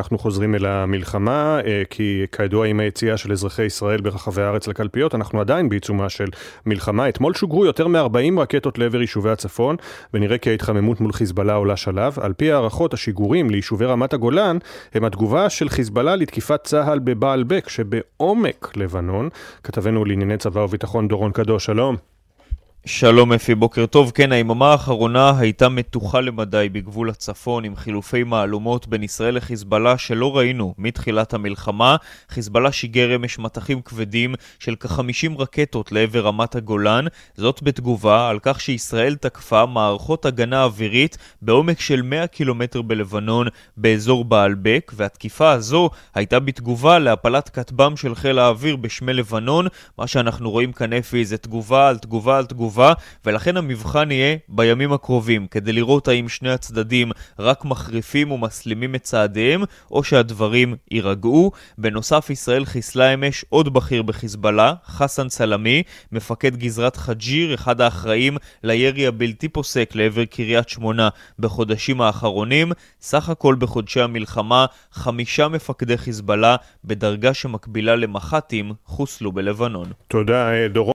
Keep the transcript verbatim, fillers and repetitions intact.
אנחנו חוזרים אל המלחמה, כי כידוע עם היציאה של אזרחי ישראל ברחבי הארץ לקלפיות, אנחנו עדיין בעיצומה של מלחמה. אתמול שוגרו יותר מ-ארבעים רקטות לעבר יישובי הצפון, ונראה כי ההתחממות מול חיזבאללה עולה שלב. על פי הערכות, השיגורים ליישובי רמת הגולן הם התגובה של חיזבאללה לתקיפת צהל בבעל בק, שבעומק לבנון. כתבנו לענייני צבא וביטחון דורון קדוש, שלום. שלום אפי, בוקר טוב. כן, היממה האחרונה הייתה מתוחה למדי בגבול הצפון עם חילופי מהלומות בין ישראל לחיזבאללה שלא ראינו מתחילת המלחמה. חיזבאללה שיגר אמש מטחים כבדים של כ-חמישים רקטות לעבר רמת הגולן, זאת בתגובה על כך שישראל תקפה מערכות הגנה אווירית בעומק של מאה קילומטר בלבנון באזור בעלבק, והתקיפה הזו הייתה בתגובה להפלת כטב"ם של חיל האוויר בשמי לבנון. מה שאנחנו רואים כאן אפי זה תגובה על תגובה על תגובה, ולכן המבחן יהיה בימים הקרובים, כדי לראות האם שני הצדדים רק מחריפים ומסלימים את צעדיהם, או שהדברים יירגעו. בנוסף, ישראל חיסלה אמש עוד בכיר בחיזבאללה, חסן סלמי, מפקד גזרת חג'יר, אחד האחראים לירי הבלתי פוסק לעבר קריית שמונה בחודשים האחרונים. סך הכל בחודשי המלחמה, חמישה מפקדי חיזבאללה בדרגה שמקבילה למח"טים חוסלו בלבנון. תודה דורון.